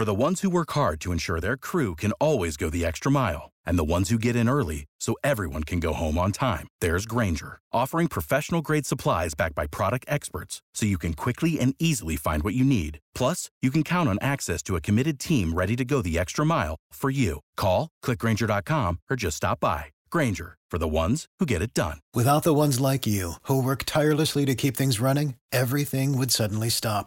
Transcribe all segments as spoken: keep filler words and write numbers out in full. For the ones who work hard to ensure their crew can always go the extra mile, and the ones who get in early so everyone can go home on time, there's Grainger, offering professional-grade supplies backed by product experts so you can quickly and easily find what you need. Plus, you can count on access to a committed team ready to go the extra mile for you. Call, click Grainger dot com, or just stop by. Grainger, for the ones who get it done. Without the ones like you, who work tirelessly to keep things running, everything would suddenly stop.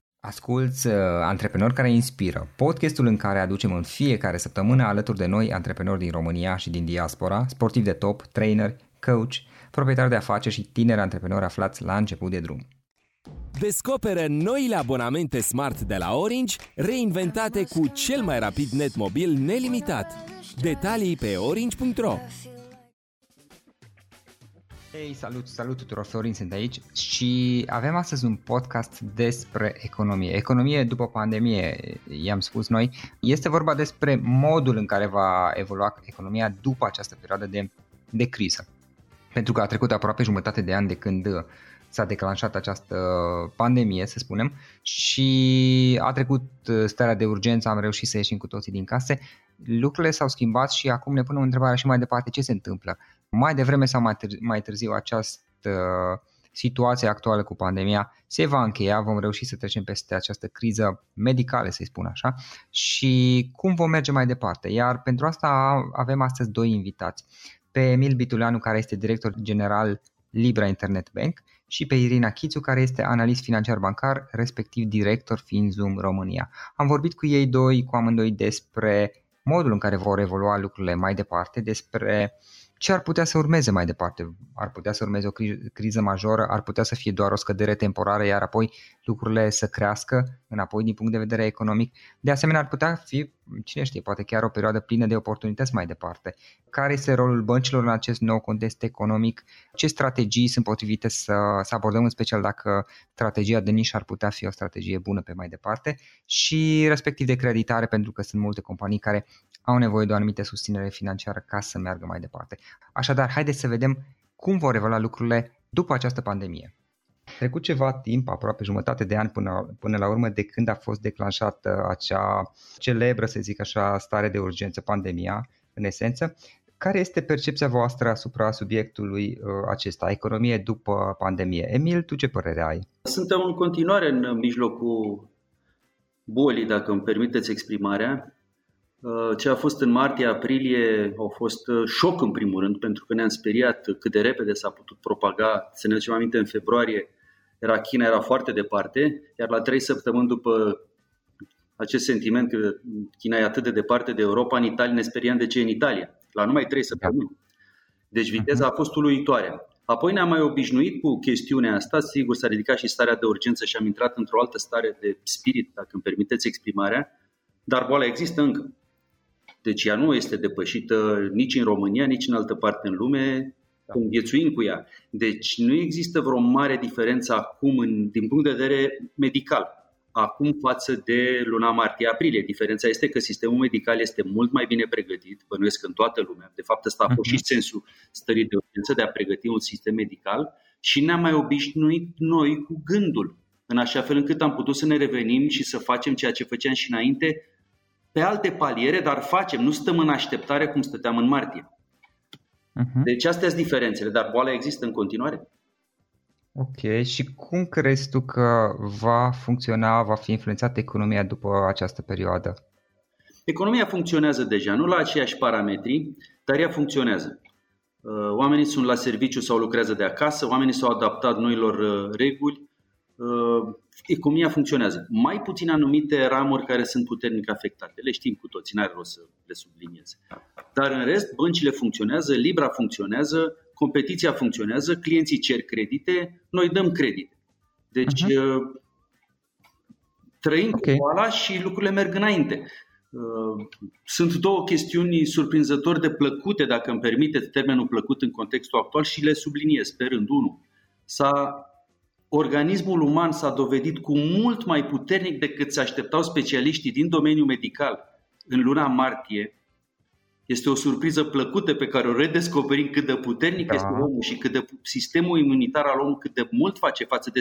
Asculți uh, Antreprenori care inspiră, podcastul în care aducem în fiecare săptămână alături de noi antreprenori din România și din diaspora, sportivi de top, traineri, coach, proprietari de afaceri și tineri antreprenori aflați la început de drum. Descoperă noile abonamente smart de la Orange, reinventate cu cel mai rapid net mobil nelimitat. Detalii pe orange punct ro. Hei, salut, salut tuturor, Florin sunt aici și avem astăzi un podcast despre economie. Economie după pandemie, i-am spus noi, este vorba despre modul în care va evolua economia după această perioadă de, de criză. Pentru că a trecut aproape jumătate de an de când s-a declanșat această pandemie, să spunem, și a trecut starea de urgență, am reușit să ieșim cu toții din case. Lucrurile s-au schimbat și acum ne punem întrebarea și mai departe ce se întâmplă. Mai devreme sau mai târziu, mai târziu această situație actuală cu pandemia se va încheia, vom reuși să trecem peste această criză medicală, să-i spun așa, și cum vom merge mai departe. Iar pentru asta avem astăzi doi invitați, pe Emil Bituleanu, care este director general Libra Internet Bank, și pe Irina Chițu, care este analist financiar bancar, respectiv director FinZoom România. Am vorbit cu ei doi, cu amândoi, despre modul în care vor evolua lucrurile mai departe, despre ce ar putea să urmeze mai departe. Ar putea să urmeze o criză majoră, ar putea să fie doar o scădere temporară, iar apoi lucrurile să crească înapoi din punct de vedere economic. De asemenea, ar putea fi, cine știe, poate chiar o perioadă plină de oportunități mai departe. Care este rolul băncilor în acest nou context economic? Ce strategii sunt potrivite să, să abordăm, în special dacă strategia de nișă ar putea fi o strategie bună pe mai departe? Și respectiv de creditare, pentru că sunt multe companii care au nevoie de o anumită susținere financiară ca să meargă mai departe. Așadar, haideți să vedem cum vor evolua lucrurile după această pandemie. Trecut ceva timp, aproape jumătate de an până, până la urmă, de când a fost declanșată acea celebră, să zic așa, stare de urgență, pandemia, în esență. Care este percepția voastră asupra subiectului acesta, economie după pandemie? Emil, tu ce părere ai? Suntem în continuare în mijlocul bolii, dacă îmi permiteți exprimarea. Ce a fost în martie-aprilie a fost șoc în primul rând, pentru că ne-am speriat cât de repede s-a putut propaga. Să ne aducem aminte, în februarie era China, era foarte departe, iar la trei săptămâni după acest sentiment că China e atât de departe de Europa, în Italia ne speriam de ce e în Italia, la numai trei săptămâni. Deci viteza a fost uluitoare. Apoi ne-am mai obișnuit cu chestiunea asta, sigur s-a ridicat și starea de urgență și am intrat într-o altă stare de spirit, dacă îmi permiteți exprimarea, dar boala există încă. Deci ea nu este depășită nici în România, nici în altă parte în lume, înghețuim cu ea. Deci nu există vreo mare diferență acum în, din punct de vedere medical. Acum față de luna martie-aprilie. Diferența este că sistemul medical este mult mai bine pregătit, bănuiesc în toată lumea. De fapt ăsta a fost și sensul stării de urgență, de a pregăti un sistem medical, și ne-am mai obișnuit noi cu gândul, în așa fel încât am putut să ne revenim și să facem ceea ce făceam și înainte, pe alte paliere, dar facem, nu stăm în așteptare cum stăteam în martie. Uh-huh. Deci astea sunt diferențele, dar boala există în continuare. Ok, și cum crezi tu că va funcționa, va fi influențată economia după această perioadă? Economia funcționează deja, nu la aceiași parametri, dar ea funcționează. Oamenii sunt la serviciu sau lucrează de acasă, oamenii s-au adaptat noilor reguli, economia funcționează. Mai puțin anumite ramuri care sunt puternic afectate, le știm cu toții, n-are rost să le subliniez. Dar în rest, băncile funcționează, Libra funcționează, competiția funcționează, clienții cer credite, noi dăm credite. Deci uh-huh. trăim okay. cu boala și lucrurile merg înainte. Sunt două chestiuni surprinzător de plăcute, dacă îmi permiteți termenul plăcut în contextul actual, și le subliniez pe rând. Unu, s-a, organismul uman s-a dovedit cu mult mai puternic decât se așteptau specialiștii din domeniul medical în luna martie. Este o surpriză plăcută pe care o redescoperim, cât de puternic da. este omul și cât de sistemul imunitar al omului, cât de mult face față de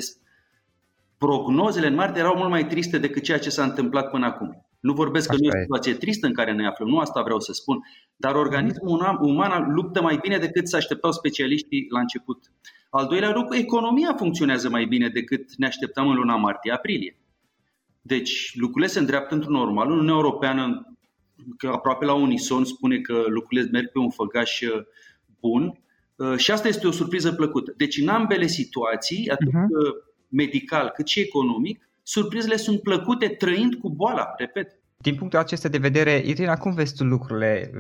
prognozele în martie erau mult mai triste decât ceea ce s-a întâmplat până acum. Nu vorbesc Așa că nu e o situație tristă în care ne aflăm, nu asta vreau să spun, dar organismul uman luptă mai bine decât se așteptau specialiștii la început. Al doilea lucru, economia funcționează mai bine decât ne așteptam în luna martie-aprilie. Deci lucrurile se îndreaptă într-un normal. Uniunea Europeană, aproape la unison, spune că lucrurile merg pe un făgaș bun și asta este o surpriză plăcută. Deci în ambele situații, atât uh-huh. medical cât și economic, surprizele sunt plăcute trăind cu boala, repet. Din punctul acesta de vedere, Irina, cum vezi tu lucrurile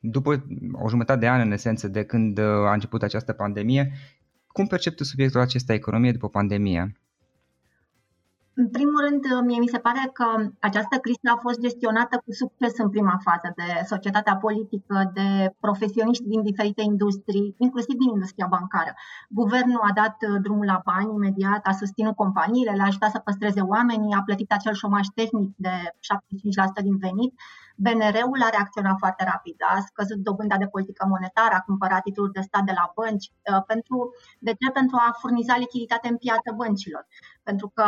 după o jumătate de an, în esență, de când a început această pandemie? Cum percepi tu subiectul acesta, economie după pandemie? În primul rând, mie mi se pare că această criză a fost gestionată cu succes în prima fază de societatea politică, de profesioniști din diferite industrii, inclusiv din industria bancară. Guvernul a dat drumul la bani imediat, a susținut companiile, le-a ajutat să păstreze oamenii, a plătit acel șomaj tehnic de șaptezeci și cinci la sută din venit. B N R-ul a reacționat foarte rapid, a scăzut dobânda de politică monetară, a cumpărat titluri de stat de la bănci. Pentru, de ce? Pentru a furniza lichiditate în piață băncilor. Pentru că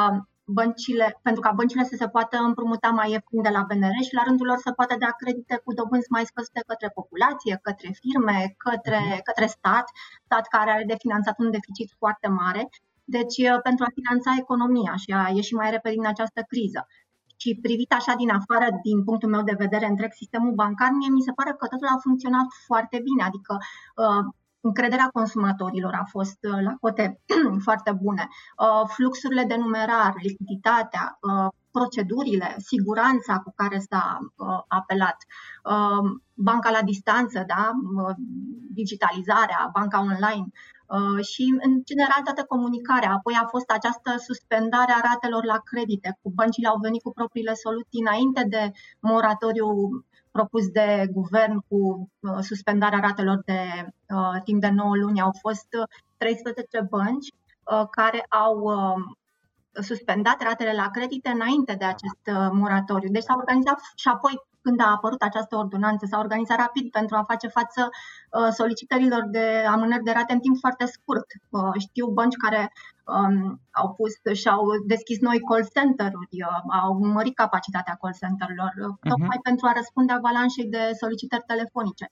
Băncile, pentru ca băncile să se poată împrumuta mai ieftin de la B N R și la rândul lor să poată da credite cu dobânzi mai scăzute către populație, către firme, către, către stat, stat care are de finanțat un deficit foarte mare. Deci pentru a finanța economia și a ieși mai repede din această criză. Și privit așa din afară, din punctul meu de vedere, întreg sistemul bancar, mie mi se pare că totul a funcționat foarte bine, adică uh, încrederea consumatorilor a fost la cote foarte bune. Fluxurile de numerar, lichiditatea, procedurile, siguranța cu care s-a apelat, banca la distanță, da? Digitalizarea, banca online și, în general, toată comunicarea. Apoi a fost această suspendare a ratelor la credite. Cu băncile au venit cu propriile soluții înainte de moratoriu propus de guvern cu suspendarea ratelor de uh, timp de nouă luni. Au fost treisprezece bănci uh, care au uh, suspendat ratele la credite înainte de acest uh, moratoriu. Deci s-a organizat și apoi, când a apărut această ordonanță, s-a organizat rapid pentru a face față uh, solicitărilor de amânări de rate în timp foarte scurt. Uh, știu bănci care um, au pus și au deschis noi call center-uri, uh, au mărit capacitatea call center-urilor, uh, tocmai uh-huh. pentru a răspunde avalanșei de solicitări telefonice.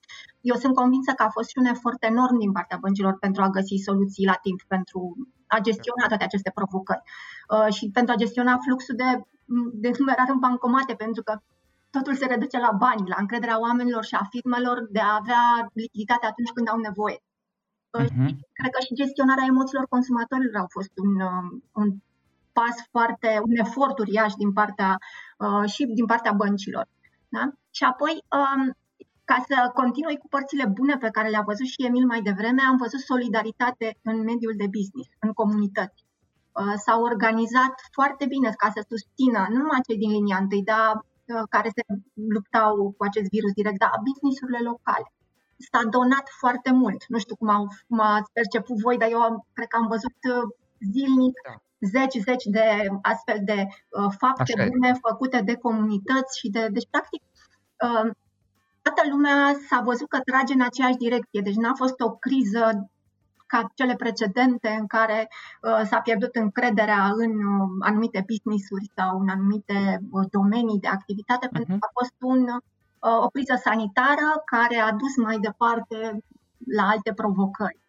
Eu sunt convinsă că a fost și un efort enorm din partea băncilor pentru a găsi soluții la timp, pentru a gestiona toate aceste provocări uh, și pentru a gestiona fluxul de, de numerar în bancomate, pentru că totul se reduce la bani, la încrederea oamenilor și a firmelor de a avea lichiditate atunci când au nevoie. Uh-huh. Cred că și gestionarea emoțiilor consumatorilor au fost un, un pas foarte, un efort uriaș din partea, uh, și din partea băncilor. Da? Și apoi, um, ca să continui cu părțile bune pe care le-a văzut și Emil mai devreme, am văzut solidaritate în mediul de business, în comunități. Uh, s-au organizat foarte bine ca să susțină nu numai cei din linia întâi, dar care se luptau cu acest virus direct, dar business-urile locale. S-a donat foarte mult. Nu știu cum, au, cum ați perceput voi, dar eu am, cred că am văzut zilnic zeci, zeci de astfel de uh, fapte Așa bune e. făcute de comunități și de... Deci, practic, uh, toată lumea s-a văzut că trage în aceeași direcție. Deci n-a fost o criză ca cele precedente în care uh, s-a pierdut încrederea în uh, anumite business-uri sau în anumite uh, domenii de activitate, uh-huh. pentru că a fost un, uh, o criză sanitară care a dus mai departe la alte provocări.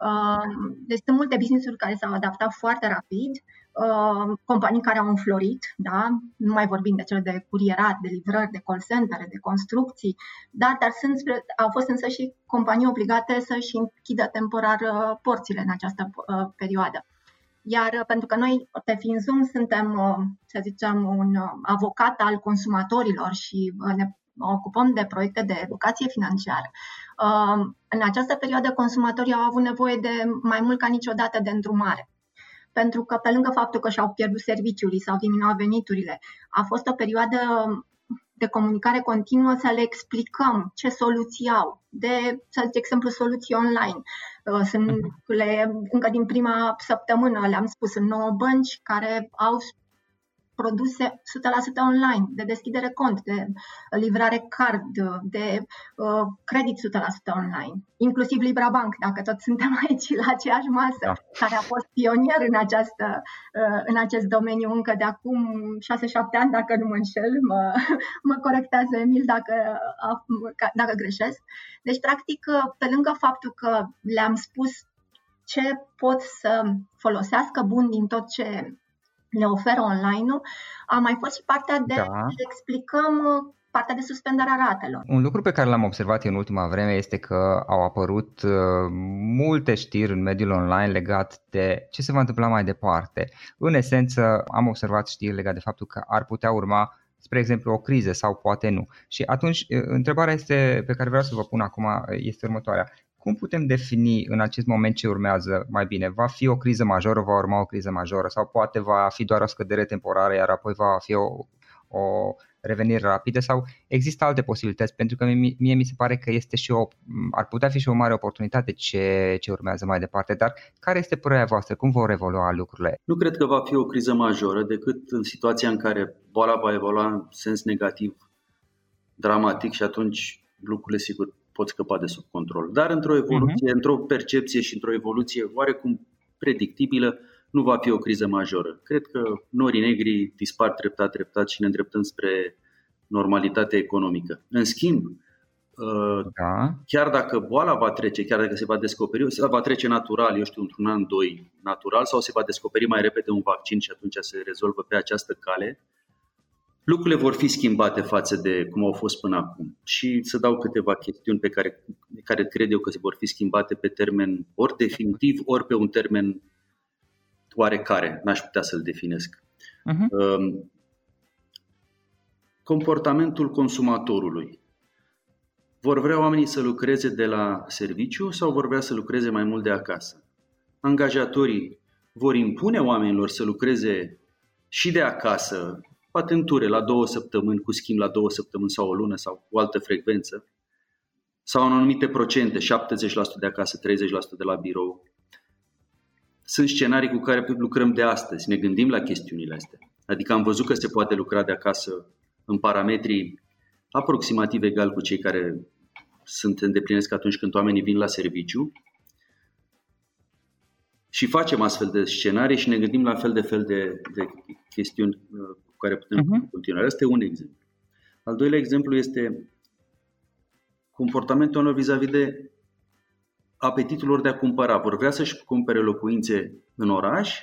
Uh, deci sunt multe business-uri care s-au adaptat foarte rapid, uh, companii care au înflorit, da? Nu mai vorbim de cele de curierat, de livrări, de call center, de construcții, da? Dar sunt, au fost însă și companii obligate să-și închidă temporar uh, porțile în această uh, perioadă. Iar uh, pentru că noi, pe FinZoom, suntem, uh, să zicem, un uh, avocat al consumatorilor și uh, ne ocupăm de proiecte de educație financiară. În această perioadă, consumatorii au avut nevoie de mai mult ca niciodată de îndrumare. Pentru că, pe lângă faptul că și-au pierdut serviciul, sau diminuat veniturile, a fost o perioadă de comunicare continuă să le explicăm ce soluții au. De, de exemplu, soluții online. Sunt, le, încă din prima săptămână le-am spus, sunt nouă bănci care au produse o sută la sută online, de deschidere cont, de livrare card, de uh, credit o sută la sută online. Inclusiv Libra Bank, dacă tot suntem aici la aceeași masă, da, care a fost pionier în, această, uh, în acest domeniu încă de acum șase șapte ani, dacă nu mă înșel, mă, mă corectează Emil dacă, dacă greșesc. Deci, practic, pe lângă faptul că le-am spus ce pot să folosească bun din tot ce le oferă online-ul, a mai fost și partea de, da, explicăm partea de suspendarea ratelor. Un lucru pe care l-am observat în ultima vreme este că au apărut multe știri în mediul online legat de ce se va întâmpla mai departe. În esență, am observat știri legate de faptul că ar putea urma, spre exemplu, o criză sau poate nu. Și atunci, întrebarea este pe care vreau să vă pun acum este următoarea. Cum putem defini în acest moment ce urmează mai bine? Va fi o criză majoră, va urma o criză majoră sau poate va fi doar o scădere temporară, iar apoi va fi o, o revenire rapidă sau există alte posibilități? Pentru că mie, mie mi se pare că este și o, ar putea fi și o mare oportunitate ce, ce urmează mai departe, dar care este părerea voastră? Cum vor evolua lucrurile? Nu cred că va fi o criză majoră decât în situația în care boala va evolua în sens negativ, dramatic și atunci lucrurile sigur pot scăpa de sub control. Dar într-o evoluție, uh-huh. într-o percepție și într-o evoluție oarecum predictibilă, nu va fi o criză majoră. Cred că norii negri dispar treptat, treptat și ne îndreptăm spre normalitate economică. În schimb, da. chiar dacă boala va trece, chiar dacă se va descoperi, va trece natural, eu știu, într-un an, doi, natural, sau se va descoperi mai repede un vaccin și atunci se rezolvă pe această cale, lucrurile vor fi schimbate față de cum au fost până acum. Și să dau câteva chestiuni pe care, care cred eu că se vor fi schimbate pe termen ori definitiv, ori pe un termen oarecare. N-aș putea să-l definesc. Uh-huh. Comportamentul consumatorului. Vor vrea oamenii să lucreze de la serviciu sau vor vrea să lucreze mai mult de acasă? Angajatorii vor impune oamenilor să lucreze și de acasă, poate în ture la două săptămâni, cu schimb la două săptămâni sau o lună sau cu altă frecvență, sau în anumite procente, șaptezeci la sută de acasă, treizeci la sută de la birou. Sunt scenarii cu care lucrăm de astăzi, ne gândim la chestiunile astea. Adică am văzut că se poate lucra de acasă în parametrii aproximativ egal cu cei care se îndeplinesc atunci când oamenii vin la serviciu. Și facem astfel de scenarii și ne gândim la fel de fel de, de chestiuni cu care putem uh-huh. continua. Asta e un exemplu. Al doilea exemplu este comportamentul lor vis-a-vis de apetitul lor de a cumpăra. Vor vrea să-și cumpere locuințe în oraș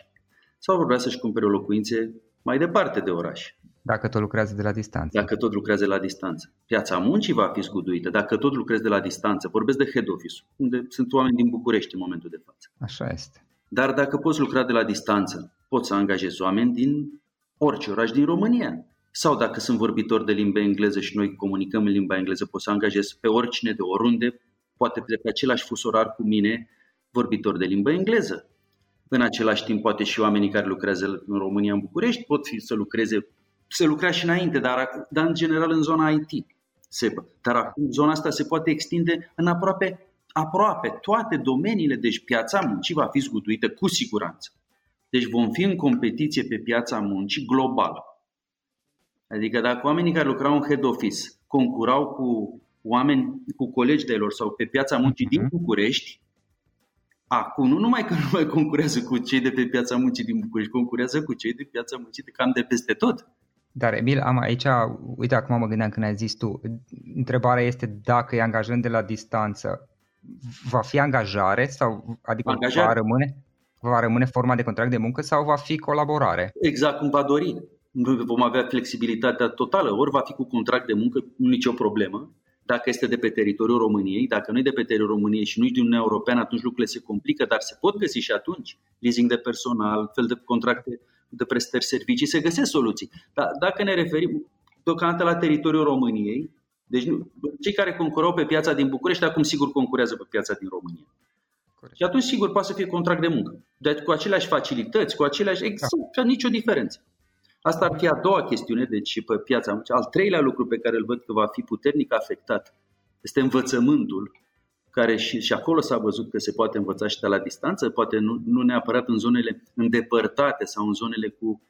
sau vor vrea să-și cumpere locuințe mai departe de oraș? Dacă tot lucrează de la distanță. Dacă tot lucrează la distanță. Piața muncii va fi zguduită dacă tot lucrezi de la distanță. Vorbesc de head office, unde sunt oameni din București în momentul de față. Așa este. Dar dacă poți lucra de la distanță, poți să angajezi oameni din orice oraș din România. Sau dacă sunt vorbitori de limba engleză și noi comunicăm în limba engleză, poți să angajezi pe oricine de oriunde, poate pe același fus orar cu mine, vorbitor de limba engleză. În același timp, poate și oamenii care lucrează în România, în București, pot fi să lucreze, se lucra și înainte, dar, dar în general în zona I T. Se, dar acum zona asta se poate extinde în aproape aproape toate domeniile, deci piața muncii va fi zguduită cu siguranță. Deci vom fi în competiție pe piața muncii globală. Adică dacă oamenii care lucrau în head office concurau cu oameni, cu colegi de-ai lor sau pe piața muncii din București, acum nu numai că nu mai concurează cu cei de pe piața muncii din București, concurează cu cei de piața muncii de cam de peste tot. Dar, Emil, am aici, uite, acum mă gândeam când ai zis tu, întrebarea este dacă îi angajăm de la distanță, va fi angajare sau adică angajare. Va rămâne va rămâne forma de contract de muncă sau va fi colaborare? Exact cum va dori. Vom avea flexibilitatea totală, ori va fi cu contract de muncă, nu nicio problemă. Dacă este de pe teritoriul României, dacă nu e de pe teritoriul României și nu e din Uniunea Europeană, atunci lucrurile se complică, dar se pot găsi și atunci. Leasing de personal, fel de contracte de prestări servicii, se găsesc soluții. Dar dacă ne referim deocamdată la teritoriul României, deci nu, cei care concurau pe piața din București acum sigur concurează pe piața din România. Corect. Și atunci sigur poate să fie contract de muncă, dar cu aceleași facilități, cu aceleași, exact, da, nicio diferență. Asta ar fi a doua chestiune, deci pe piața. Al treilea lucru pe care îl văd că va fi puternic afectat este învățământul, care și, și acolo s-a văzut că se poate învăța și de la distanță, poate nu, nu neapărat în zonele îndepărtate sau în zonele cu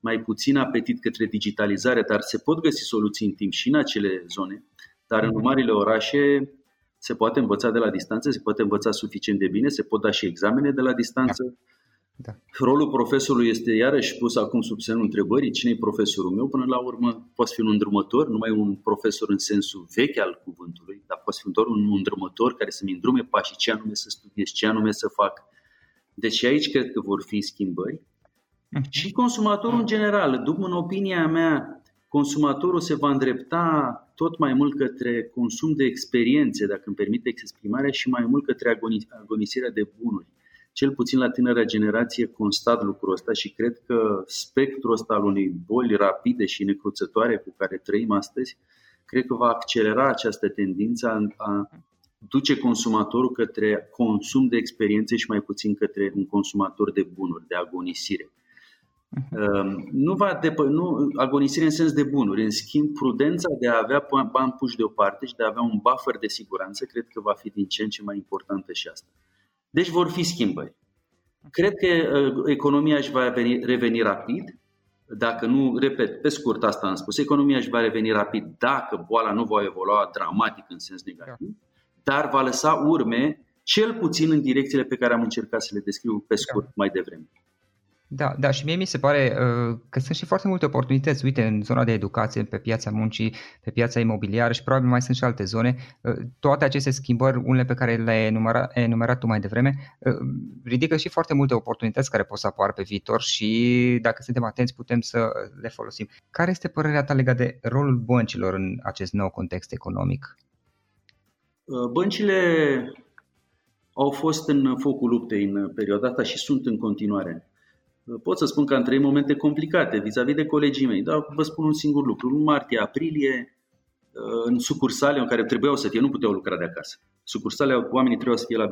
mai puțin apetit către digitalizare, dar se pot găsi soluții în timp și în acele zone, dar în marile orașe se poate învăța de la distanță, se poate învăța suficient de bine, se pot da și examene de la distanță. Da. Rolul profesorului este iarăși pus acum sub semnul întrebării, cine e profesorul meu? Până la urmă poate fi un îndrumător, numai un profesor în sensul vechi al cuvântului, dar poate fi doar un îndrumător care să-mi îndrume pașii, ce anume să studiez, ce anume să fac. Deci aici cred că vor fi schimbări. Și consumatorul în general, după în opinia mea, consumatorul se va îndrepta tot mai mult către consum de experiențe, dacă îmi permite exprimarea, și mai mult către agonisirea de bunuri. Cel puțin la tânăra generație constat lucrul ăsta și cred că spectrul ăsta al unei boli rapide și necruțătoare cu care trăim astăzi, cred că va accelera această tendință a duce consumatorul către consum de experiențe și mai puțin către un consumator de bunuri, de agonisire. Nu va depă, nu, agonisire în sens de bunuri, în schimb prudența de a avea bani puși deoparte și de a avea un buffer de siguranță, cred că va fi din ce în ce mai importantă și asta. Deci vor fi schimbări. Cred că economia își va reveni rapid, dacă nu, repet, pe scurt asta am spus, economia își va reveni rapid dacă boala nu va evolua dramatic în sens negativ, dar va lăsa urme cel puțin în direcțiile pe care am încercat să le descriu pe scurt mai devreme. Da, da, și mie mi se pare uh, că sunt și foarte multe oportunități, uite, în zona de educație, pe piața muncii, pe piața imobiliară și probabil mai sunt și alte zone. Uh, toate aceste schimbări, unele pe care le-ai enumerat, enumerat tu mai devreme, uh, ridică și foarte multe oportunități care pot să apară pe viitor și dacă suntem atenți putem să le folosim. Care este părerea ta legată de rolul băncilor în acest nou context economic? Băncile au fost în focul luptei în perioada asta și sunt în continuare. Pot să spun că am trăit momente complicate vis-a-vis de colegii mei, dar vă spun un singur lucru. În martie, aprilie, în sucursale în care trebuiau să fie, nu puteau lucra de acasă. Sucursale, oamenii trebuiau să fie la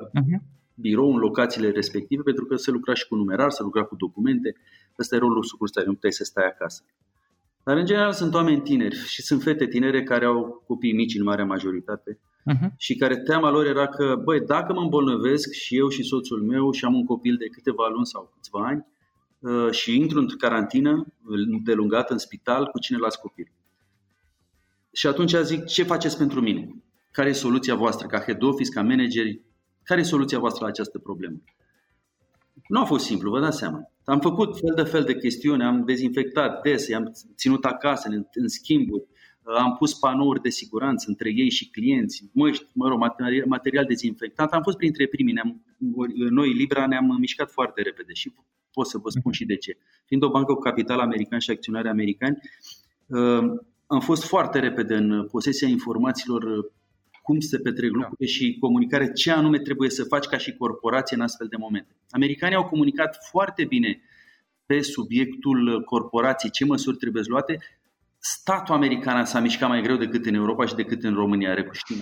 birou, în locațiile respective, pentru că se lucra și cu numerar, se lucra cu documente. Ăsta e rolul sucursale, nu puteai să stai acasă. Dar în general sunt oameni tineri și sunt fete tinere care au copii mici în marea majoritate uh-huh. și care teama lor era că, băi, dacă mă îmbolnăvesc și eu și soțul meu și am un copil de câteva luni sau câțiva ani, și intru într-o carantină delungată în spital, cu cine las copil? Și atunci zic, ce faceți pentru mine? Care e soluția voastră, ca head office, ca manageri? Care e soluția voastră la această problemă? Nu a fost simplu, vă dați seama. Am făcut fel de fel de chestiuni, am dezinfectat dese, am ținut acasă în, în schimburi, am pus panouri de siguranță între ei și clienți, măști, mă rog, material, material dezinfectant. Am fost printre primii, ne-am, noi Libra ne-am mișcat foarte repede și pot să vă spun și de ce. Fiind o bancă cu capital american și acționari americani, am fost foarte repede în posesia informațiilor cum se petrec lucrurile și comunicare, ce anume trebuie să faci ca și corporație în astfel de momente. Americanii au comunicat foarte bine pe subiectul corporației, ce măsuri trebuie luate. Statul american s-a mișcat mai greu decât în Europa și decât în România, recuștim.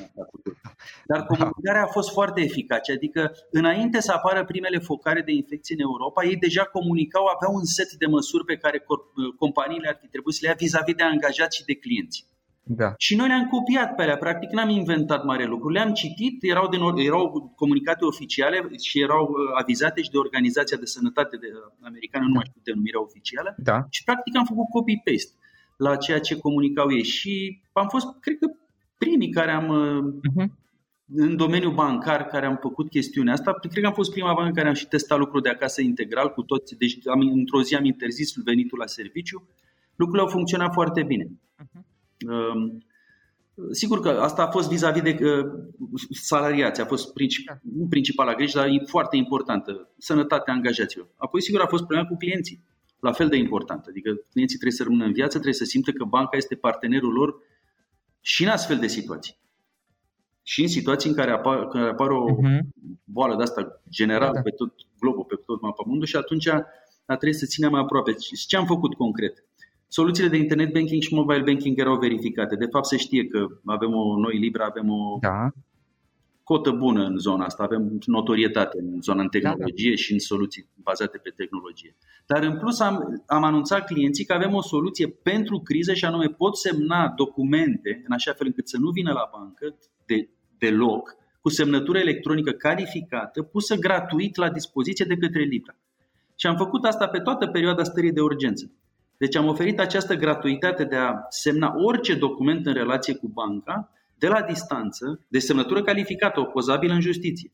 Dar comunicarea a fost foarte eficace, adică înainte să apară primele focare de infecții în Europa, ei deja comunicau, aveau un set de măsuri pe care companiile ar fi trebuit să le ia vis-a-vis de angajați și de clienți. Da. Și noi le-am copiat pe alea, practic n-am inventat mare lucru, le-am citit, erau, din, erau comunicate oficiale și erau avizate și de Organizația de Sănătate de, Americană, nu mai știu denumirea oficială, da. Și practic am făcut copy-paste la ceea ce comunicau ei și am fost, cred că, primii care am, uh-huh. în domeniul bancar, care am făcut chestiunea asta. Cred că am fost prima bancă care am și testat lucrul de acasă integral cu toți, deci am, într-o zi am interzis venitul la serviciu, lucrurile au funcționat foarte bine. Uh-huh. Uh, sigur că asta a fost vis-a-vis de uh, salariați, a fost princip- un principal greș, dar foarte importantă, sănătatea angajaților. Apoi, sigur, a fost problema cu clienții. La fel de important, adică clienții trebuie să rămână în viață, trebuie să simtă că banca este partenerul lor și în astfel de situații. Și în situații în care apar, care apar o uh-huh. boală de asta generală da. Pe tot globul, pe tot mapamondul și atunci a trebuit să ținem mai aproape. Și ce am făcut concret? Soluțiile de internet banking și mobile banking erau verificate. De fapt se știe că avem o noi Libra, avem o... Da. cotă bună în zona asta, avem notorietate în zona în tehnologie da, da. și în soluții bazate pe tehnologie. Dar în plus am, am anunțat clienții că avem o soluție pentru crize și anume pot semna documente în așa fel încât să nu vină la bancă de, deloc, cu semnătură electronică calificată, pusă gratuit la dispoziție de către Libra. Și am făcut asta pe toată perioada stării de urgență. Deci am oferit această gratuitate de a semna orice document în relație cu banca, de la distanță, de semnătură calificată, opozabilă în justiție,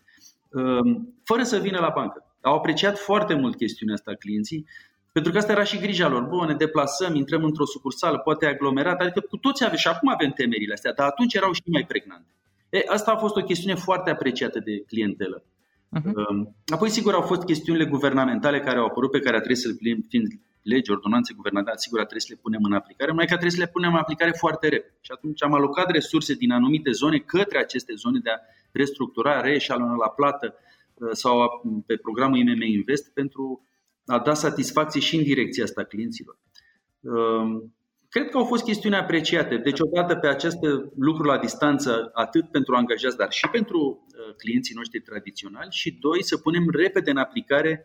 fără să vină la bancă. Au apreciat foarte mult chestiunea asta clienții, pentru că asta era și grija lor. Bă, ne deplasăm, intrăm într-o sucursală, poate aglomerată, adică cu toți avem și acum avem temerile astea, dar atunci erau și mai pregnante. E, asta a fost o chestiune foarte apreciată de clientelă. Uh-huh. Apoi, sigur, au fost chestiunile guvernamentale care au apărut, pe care a trebuit să le plimbăm, fiind legi, ordonanțe guvernamentale, sigur, a trebuit să le punem în aplicare, numai că a trebuit să le punem în aplicare foarte repede. Și atunci am alocat resurse din anumite zone către aceste zone de a restructura, reeșalona la plată sau pe programul I M M Invest pentru a da satisfacție și în direcția asta clienților. Cred că au fost chestiuni apreciate. Deci odată pe acest lucru la distanță, atât pentru angajați, dar și pentru clienții noștri tradiționali, și doi, să punem repede în aplicare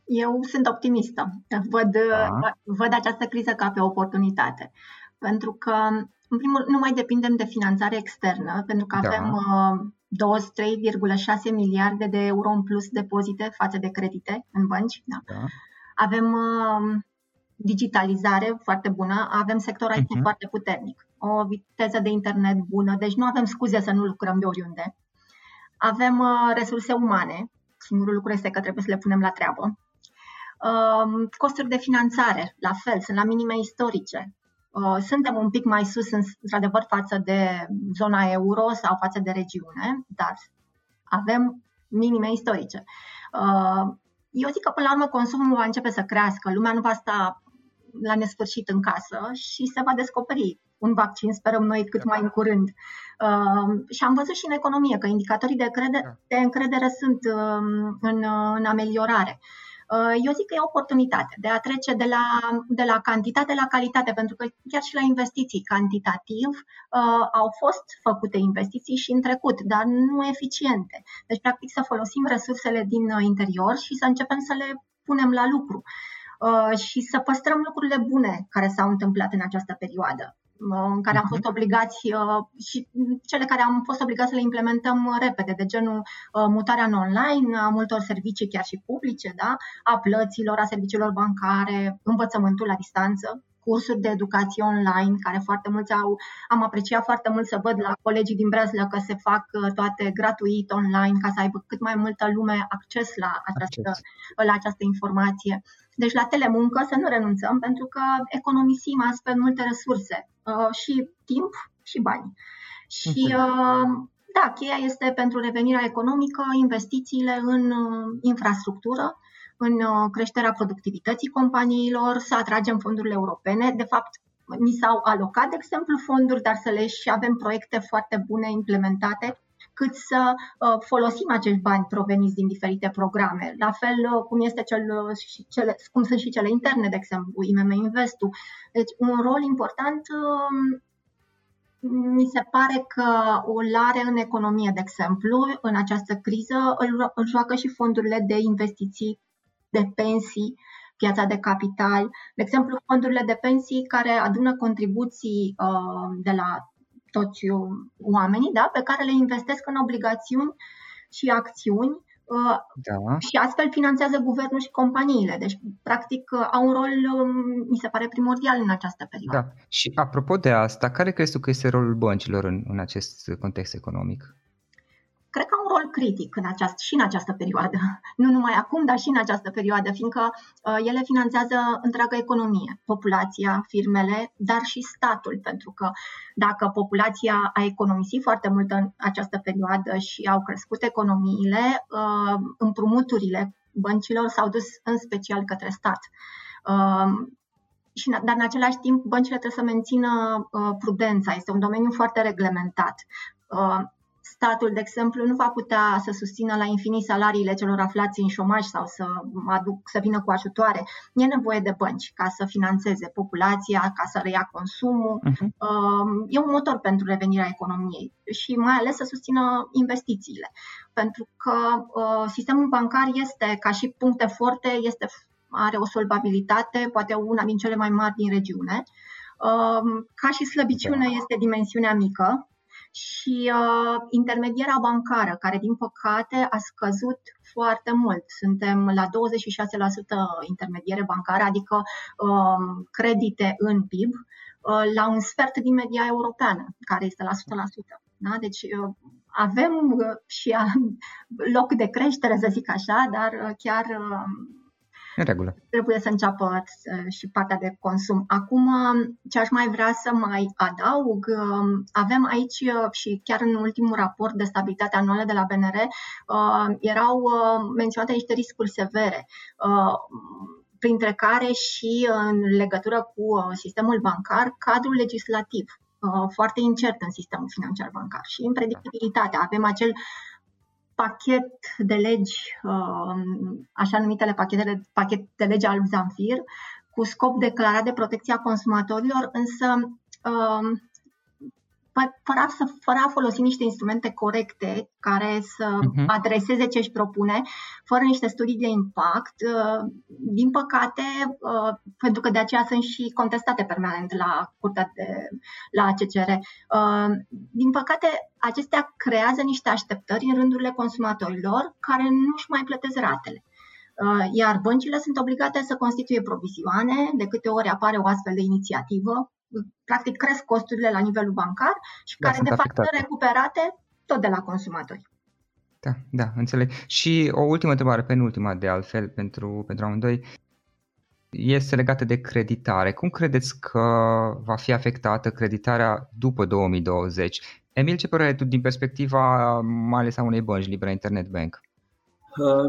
Eu sunt optimistă. Văd, uh-huh. văd această criză ca pe o oportunitate. Pentru că, în primul rând, nu mai depindem de finanțare externă, pentru că da. avem douăzeci și trei virgulă șase miliarde de euro în plus depozite față de credite în bănci. Da. Da. Avem uh, digitalizare foarte bună, avem sector I T uh-huh. foarte puternic, o viteză de internet bună, deci nu avem scuze să nu lucrăm de oriunde. Avem uh, resurse umane, singurul lucru este că trebuie să le punem la treabă. Uh, costuri de finanțare, la fel, sunt la minime istorice. Suntem un pic mai sus, într-adevăr, față de zona euro sau față de regiune, dar avem minime istorice. Eu zic că, până la urmă, consumul va începe să crească, lumea nu va sta la nesfârșit în casă și se va descoperi un vaccin, sperăm noi, cât mai în curând. Și am văzut și în economie că indicatorii de, crede, de încredere sunt în, în ameliorare. Eu zic că e o oportunitate de a trece de la, de la cantitate la calitate, pentru că chiar și la investiții cantitativ uh, au fost făcute investiții și în trecut, dar nu eficiente. Deci, practic, să folosim resursele din interior și să începem să le punem la lucru uh, și să păstrăm lucrurile bune care s-au întâmplat în această perioadă, uh, în care am fost obligați uh, și cele care am fost obligați să le implementăm repede, de genul uh, mutarea în online, a multor servicii chiar și publice, da? A plăților, a serviciilor bancare, învățământul la distanță, cursuri de educație online, care foarte mulți au, am apreciat foarte mult să văd la colegii din Breslă că se fac toate gratuit online ca să aibă cât mai multă lume acces la această, acces. la această informație. Deci la telemuncă să nu renunțăm, pentru că economisim astfel multe resurse și timp și bani. Și da, cheia este pentru revenirea economică, investițiile în infrastructură, în creșterea productivității companiilor, să atragem fondurile europene. De fapt, ni s-au alocat, de exemplu, fonduri, dar să le și avem proiecte foarte bune implementate, cât să folosim acești bani proveniți din diferite programe. La fel cum, este cel, și cele, cum sunt și cele interne, de exemplu, I M M Invest-ul. Deci, un rol important mi se pare că o lare în economie, de exemplu, în această criză, îl, îl joacă și fondurile de investiții de pensii, piața de capital, de exemplu fondurile de pensii care adună contribuții uh, de la toți oamenii, da? Pe care le investesc în obligațiuni și acțiuni uh, da. și astfel finanțează guvernul și companiile. Deci, practic, uh, au un rol, um, mi se pare, primordial în această perioadă. Da. Și apropo de asta, care crezi tu că este rolul băncilor în, în acest context economic? Cred că au un rol critic în aceast, și în această perioadă. Nu numai acum, dar și în această perioadă, fiindcă uh, ele finanțează întreaga economie, populația, firmele, dar și statul, pentru că dacă populația a economisit foarte mult în această perioadă și au crescut economiile, uh, împrumuturile băncilor s-au dus în special către stat. Uh, Și, dar în același timp băncile trebuie să mențină uh, prudența, este un domeniu foarte reglementat. Uh, statul, de exemplu, nu va putea să susțină la infinit salariile celor aflați în șomaj sau să, aduc, să vină cu ajutoare. E nevoie de bănci ca să finanțeze populația, ca să reia consumul. Uh-huh. Uh, e un motor pentru revenirea economiei și mai ales să susțină investițiile. Pentru că uh, sistemul bancar este, ca și puncte forte, este are o solvabilitate, poate una din cele mai mari din regiune. Ca și slăbiciune este dimensiunea mică și intermedierea bancară, care din păcate a scăzut foarte mult. Suntem la douăzeci și șase la sută intermediere bancară, adică credite în P I B, la un sfert din media europeană, care este la o sută la sută. Da? Deci avem și loc de creștere, să zic așa, dar chiar... În regulă. Trebuie să înceapă și partea de consum. Acum, ce aș mai vrea să mai adaug, avem aici și chiar în ultimul raport de stabilitate anuală de la B N R, erau menționate niște riscuri severe, printre care și în legătură cu sistemul bancar, cadrul legislativ, foarte incert în sistemul financiar bancar și impredictibilitatea. Avem acel pachet de legi, așa numitele pachete, pachet de lege al Zamfir, cu scop declarat de protecția consumatorilor, însă fără, să, fără a folosi niște instrumente corecte care să uh-huh. adreseze ce își propune, fără niște studii de impact, din păcate, pentru că de aceea sunt și contestate permanent la curtea de la C C R. Din păcate, acestea creează niște așteptări în rândurile consumatorilor care nu își mai plătesc ratele. Iar băncile sunt obligate să constituie provizioane de câte ori apare o astfel de inițiativă. Practic cresc costurile la nivelul bancar și da, care de fapt sunt recuperate tot de la consumatori. Da, da, înțeleg. Și o ultimă întrebare, penultima de altfel pentru, pentru amândoi, este legată de creditare. Cum credeți că va fi afectată creditarea după două mii douăzeci? Emil, ce părere ai tu din perspectiva mai ales a unei bănci, Libra Internet Bank?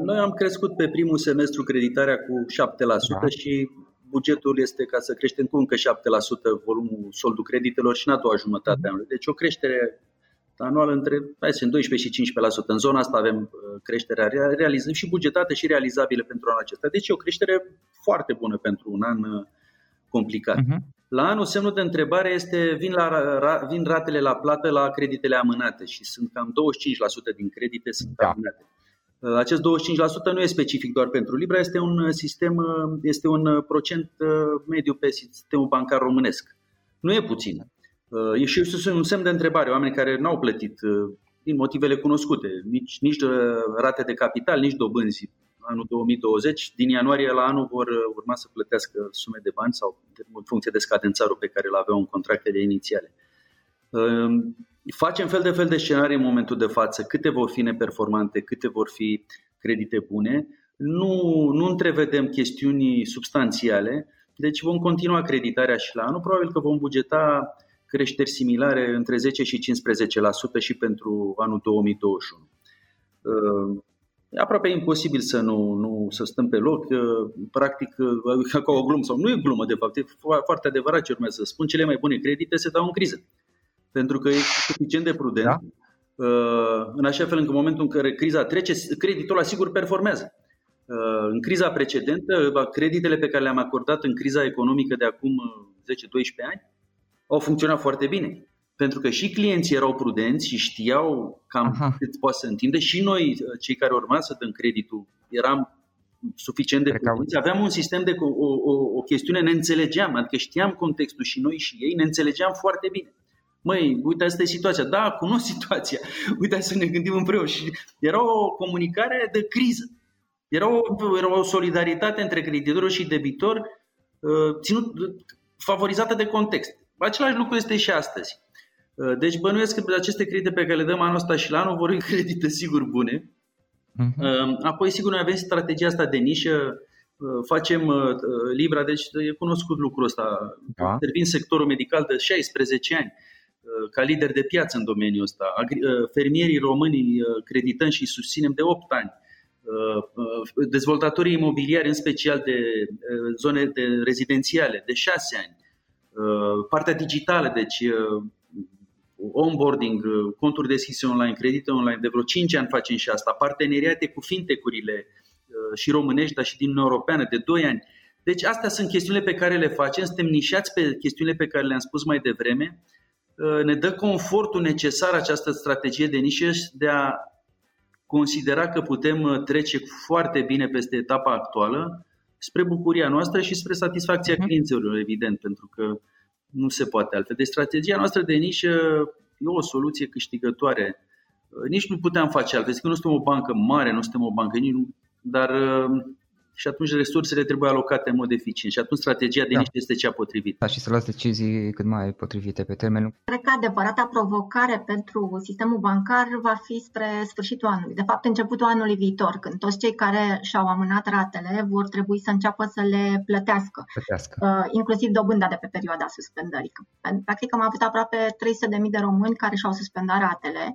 Noi am crescut pe primul semestru creditarea cu șapte la sută da. Și... bugetul este ca să creștem cu încă șapte la sută volumul soldul creditelor și în a doua jumătate a anului. Deci o creștere anuală între hai, sunt doisprezece și cincisprezece la sută. În zona asta avem creșterea realizată și bugetate și realizabile pentru anul acesta. Deci o creștere foarte bună pentru un an complicat. Uh-huh. La anul semnul de întrebare este vin, la, ra, vin ratele la plată la creditele amânate și sunt cam douăzeci și cinci la sută din credite sunt da. amânate. Acest douăzeci și cinci la sută nu e specific doar pentru Libra, este un sistem, este un procent mediu pe sistemul bancar românesc. Nu e puțin. E și un semn de întrebare, oameni care n-au plătit din motivele cunoscute, nici, nici rate de capital, nici dobânzi. Anul două mii douăzeci, din ianuarie la anul vor urma să plătească sume de bani sau în funcție de scadențarul pe care îl aveau în contractele inițiale. Facem fel de fel de scenarii în momentul de față, câte vor fi neperformante, câte vor fi credite bune. Nu, nu întrevedem chestiuni substanțiale, deci vom continua creditarea și la anul. Probabil că vom bugeta creșteri similare între zece și cincisprezece la sută și pentru anul două mii douăzeci și unu. E aproape imposibil să nu, nu să stăm pe loc, practic ca o glumă, sau nu e glumă de fapt, e foarte adevărat ce urmează să spun, cele mai bune credite se dau în criză. Pentru că e suficient de prudent, da? În așa fel încât în momentul în care criza trece, creditul asigur performează. În criza precedentă, creditele pe care le-am acordat în criza economică de acum zece doisprezece ani au funcționat foarte bine. Pentru că și clienții erau prudenți și știau cam Aha. cât poate să întinde. Și noi, cei care urma să dăm creditul, eram suficient de prudenți. Aveam un sistem de o, o, o chestiune, ne înțelegeam, adică știam contextul și noi și ei, ne înțelegeam foarte bine. Măi, uite, asta e situația. Da, cunosc situația. Uite, să ne gândim împreună. Și era o comunicare de criză. Era o, era o solidaritate între creditor și debitor ținut, favorizată de context. Același lucru este și astăzi. Deci bănuiesc că pe aceste credite pe care le dăm anul ăsta și la anul vor fi credite sigur bune. Uh-huh. Apoi sigur noi avem strategia asta de nișă, facem Libra, deci e cunoscut lucrul ăsta. Da. Intervin sectorul medical de șaisprezece ani ca lider de piață în domeniul ăsta. Fermierii români credităm și îi susținem de opt ani. Dezvoltatorii imobiliari, în special de zone de rezidențiale, de șase ani. Partea digitală, deci onboarding, conturi deschise online, credite online, de vreo cinci ani facem și asta. Parteneriate cu fintech-urile și românești, dar și din Uniunea Europeană, de doi ani. Deci astea sunt chestiunile pe care le facem, suntem nișați pe chestiunile pe care le-am spus mai devreme. Ne dă confortul necesar această strategie de nișă de a considera că putem trece foarte bine peste etapa actuală spre bucuria noastră și spre satisfacția clienților, evident, pentru că nu se poate altfel. Deci strategia noastră de nișă e o soluție câștigătoare. Nici nu puteam face altfel, că nu suntem o bancă mare, nu suntem o bancă, nici nu, dar și atunci resursele trebuie alocate în mod eficient și atunci strategia de nișă da. este cea potrivită. Da, și să luați decizii cât mai potrivite pe termen lung. Cred că adevărata provocare pentru sistemul bancar va fi spre sfârșitul anului, de fapt începutul anului viitor, când toți cei care și-au amânat ratele vor trebui să înceapă să le plătească, plătească. inclusiv dobânda de pe perioada suspendării. Practic am avut aproape trei sute de mii de români care și-au suspendat ratele.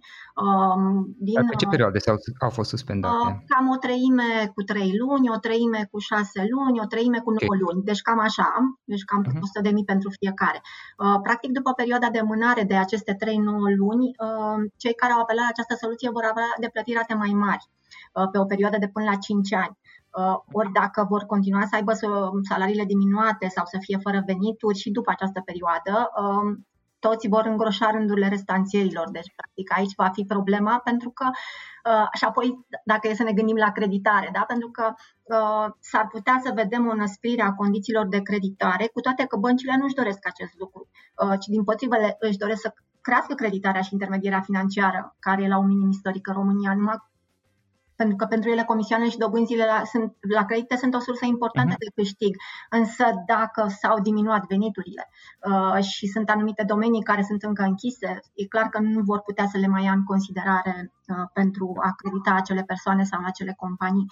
Din... Dar pe ce perioade au fost suspendate? Cam o treime cu trei luni, o treime cu șase luni, o treime cu nouă luni, deci cam așa, deci cam o sută de mii pentru fiecare. Practic, după perioada de amânare de aceste trei nouă luni, cei care au apelat la această soluție vor avea de plătit rate mai mari, pe o perioadă de până la cinci ani. Ori dacă vor continua să aibă salariile diminuate sau să fie fără venituri și după această perioadă, toți vor îngroșa rândurile restanțierilor. Deci, practic, aici va fi problema, pentru că, uh, și apoi, dacă e să ne gândim la creditare, da? Pentru că uh, s-ar putea să vedem o înăsprire a condițiilor de creditare, cu toate că băncile nu-și doresc acest lucru, uh, ci dimpotrivă își doresc să crească creditarea și intermedierea financiară, care e la un minim istoric în România, numai pentru că pentru ele comisioanele și dobânzile la, sunt, la credite sunt o sursă importantă uh-huh. de câștig. Însă dacă s-au diminuat veniturile uh, și sunt anumite domenii care sunt încă închise, e clar că nu vor putea să le mai ia în considerare uh, pentru a credita acele persoane sau acele companii.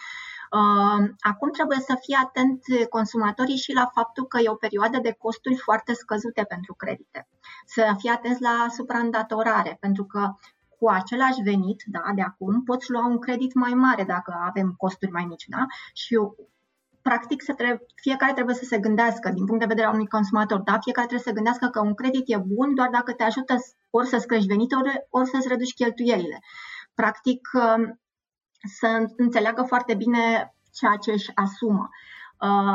Uh, acum trebuie să fie atent consumatorii și la faptul că e o perioadă de costuri foarte scăzute pentru credite. Să fie atenți la supraîndatorare, pentru că cu același venit, da, de acum, poți lua un credit mai mare dacă avem costuri mai mici, da? Și practic să trebuie, fiecare trebuie să se gândească, din punct de vedere al unui consumator, da? Fiecare trebuie să se gândească că un credit e bun doar dacă te ajută ori să-ți crești veniturile, ori să-ți reduci cheltuielile. Practic să înțeleagă foarte bine ceea ce își asumă.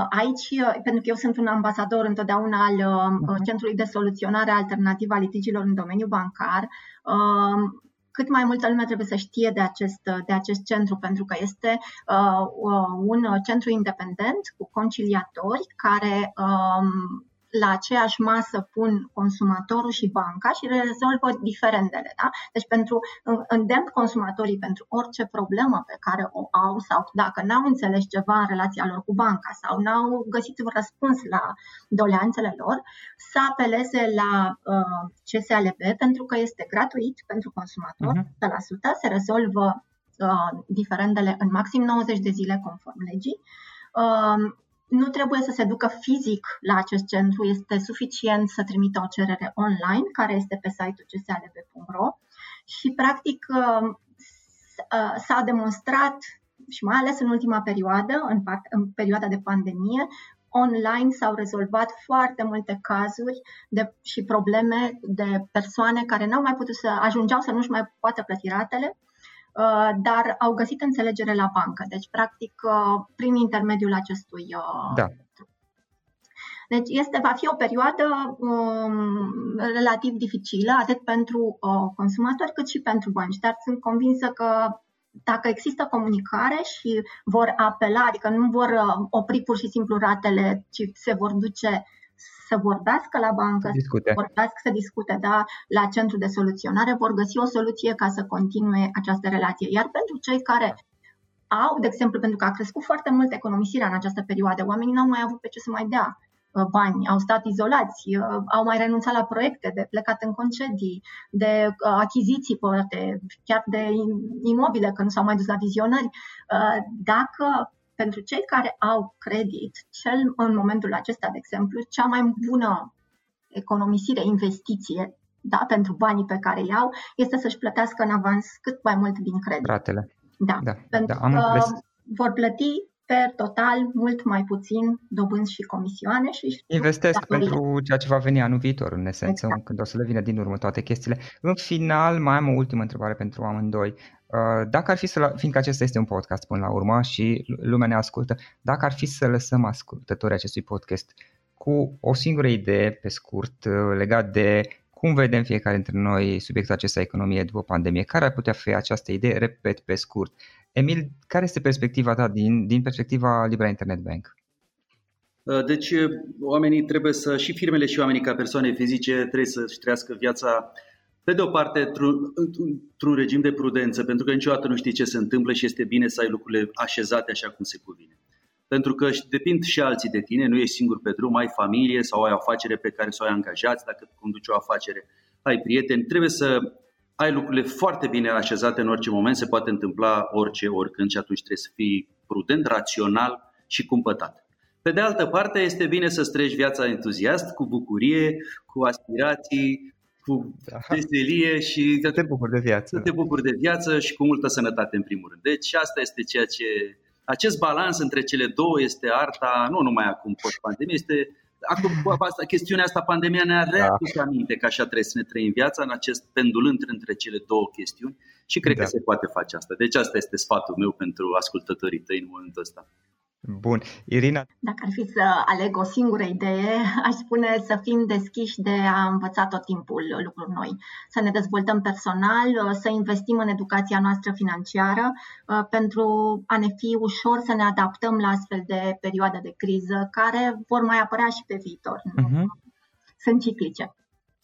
Aici, pentru că eu sunt un ambasador întotdeauna al Centrului de Soluționare Alternativă a Litigiilor în domeniul bancar, cât mai multă lume trebuie să știe de acest, de acest centru, pentru că este un centru independent cu conciliatori care la aceeași masă pun consumatorul și banca și rezolvă diferendele. Da? Deci pentru îndemn consumatorii pentru orice problemă pe care o au sau dacă n-au înțeles ceva în relația lor cu banca sau n-au găsit un răspuns la doleanțele lor, să apeleze la uh, C S A L B, pentru că este gratuit pentru consumator, uh-huh. o sută la sută, se rezolvă uh, diferendele în maxim nouăzeci de zile conform legii. Uh, Nu trebuie să se ducă fizic la acest centru, este suficient să trimită o cerere online, care este pe site-ul c s a l b punct r o și, practic, s-a demonstrat, și mai ales în ultima perioadă, în, part, în perioada de pandemie, online s-au rezolvat foarte multe cazuri de, și probleme de persoane care n-au mai putut să ajungeau să nu-și mai poată plăti ratele, dar au găsit înțelegere la bancă, deci practic prin intermediul acestui da. Deci este, va fi o perioadă um, relativ dificilă, atât pentru uh, consumatori cât și pentru bănci, dar sunt convinsă că dacă există comunicare și vor apela, adică nu vor opri pur și simplu ratele, ci se vor duce să vorbească la bancă, să discute, să, vorbească, să discute da, la centru de soluționare, vor găsi o soluție ca să continue această relație. Iar pentru cei care au, de exemplu, pentru că a crescut foarte mult economisirea în această perioadă, oamenii n-au mai avut pe ce să mai dea. bani, au stat izolați, au mai renunțat la proiecte, de plecat în concedii, de achiziții, poate, chiar de imobile, că nu s-au mai dus la vizionări. Dacă pentru cei care au credit, cel în momentul acesta, de exemplu, cea mai bună economisire, investiție, da, pentru banii pe care i-au, este să-și plătească în avans cât mai mult din credit. Ratele. Da, da, pentru da, că vor plăti per total mult mai puțin dobânzi și comisioane și investesc datorii pentru ceea ce va veni anul viitor, în esență, exact, când o să le vină din urmă toate chestiile. În final, mai am o ultimă întrebare pentru amândoi. Dacă ar fi să, fiindcă acesta este un podcast până la urmă și lumea ne ascultă, dacă ar fi să lăsăm ascultătorii acestui podcast cu o singură idee, pe scurt, legat de cum vedem fiecare dintre noi subiectul acesta, economie după pandemie, care ar putea fi această idee, repet, pe scurt? Emil, care este perspectiva ta din, din perspectiva Libra Internet Bank? Deci oamenii trebuie să, și firmele și oamenii ca persoane fizice, trebuie să-și trăiască viața, pe de o parte, într-un, într-un regim de prudență, pentru că niciodată nu știi ce se întâmplă și este bine să ai lucrurile așezate așa cum se cuvine. Pentru că depind și alții de tine, nu ești singur pe drum, ai familie sau ai o afacere pe care să o ai angajați, dacă conduci o afacere, ai prieteni, trebuie să ai lucrurile foarte bine așezate în orice moment, se poate întâmpla orice, oricând, și atunci trebuie să fii prudent, rațional și cumpătat. Pe de altă parte, este bine să-ți treci viața entuziast, cu bucurie, cu aspirații, cu veselie și să te bucuri de viață. Să te bucuri de viață și cu multă sănătate, în primul rând. Deci asta este ceea ce... Acest balans între cele două este arta, nu numai acum, post-pandemie, este... Acum, asta, chestiunea asta, pandemia ne-a readus da. aminte că așa trebuie să ne trăim viața, în acest pendul între, între cele două chestiuni, și cred da. că se poate face asta. Deci asta este sfatul meu pentru ascultătorii tăi în momentul ăsta. Bun. Irina? Dacă ar fi să aleg o singură idee, aș spune să fim deschiși de a învăța tot timpul lucruri noi, să ne dezvoltăm personal, să investim în educația noastră financiară pentru a ne fi ușor să ne adaptăm la astfel de perioade de criză care vor mai apărea și pe viitor. Uh-huh. Sunt ciclice.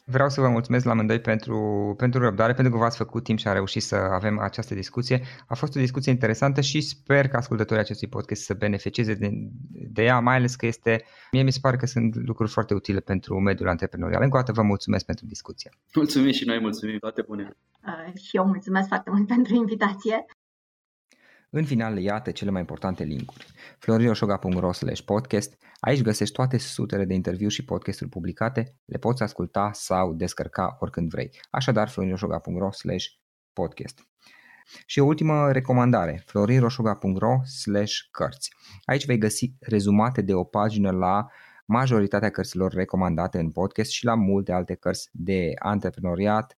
Vreau să vă mulțumesc la amândoi pentru, pentru răbdare, pentru că v-ați făcut timp și a reușit să avem această discuție. A fost o discuție interesantă și sper că ascultătorii acestui podcast să beneficieze de, de ea, mai ales că este, mie mi se pare că sunt lucruri foarte utile pentru mediul antreprenorial. Încă o dată vă mulțumesc pentru discuție. Mulțumim și noi, mulțumim, toate bune. Uh, și eu mulțumesc foarte mult pentru invitație. În final, iată cele mai importante linkuri. florin roșoga punct ro slash podcast. Aici găsești toate sutele de interviuri și podcasturi publicate, le poți asculta sau descărca oricând vrei. Așadar, florin roșoga punct ro slash podcast. Și o ultimă recomandare, florin roșoga punct ro slash cărți. Aici vei găsi rezumate de o pagină la majoritatea cărților recomandate în podcast și la multe alte cărți de antreprenoriat,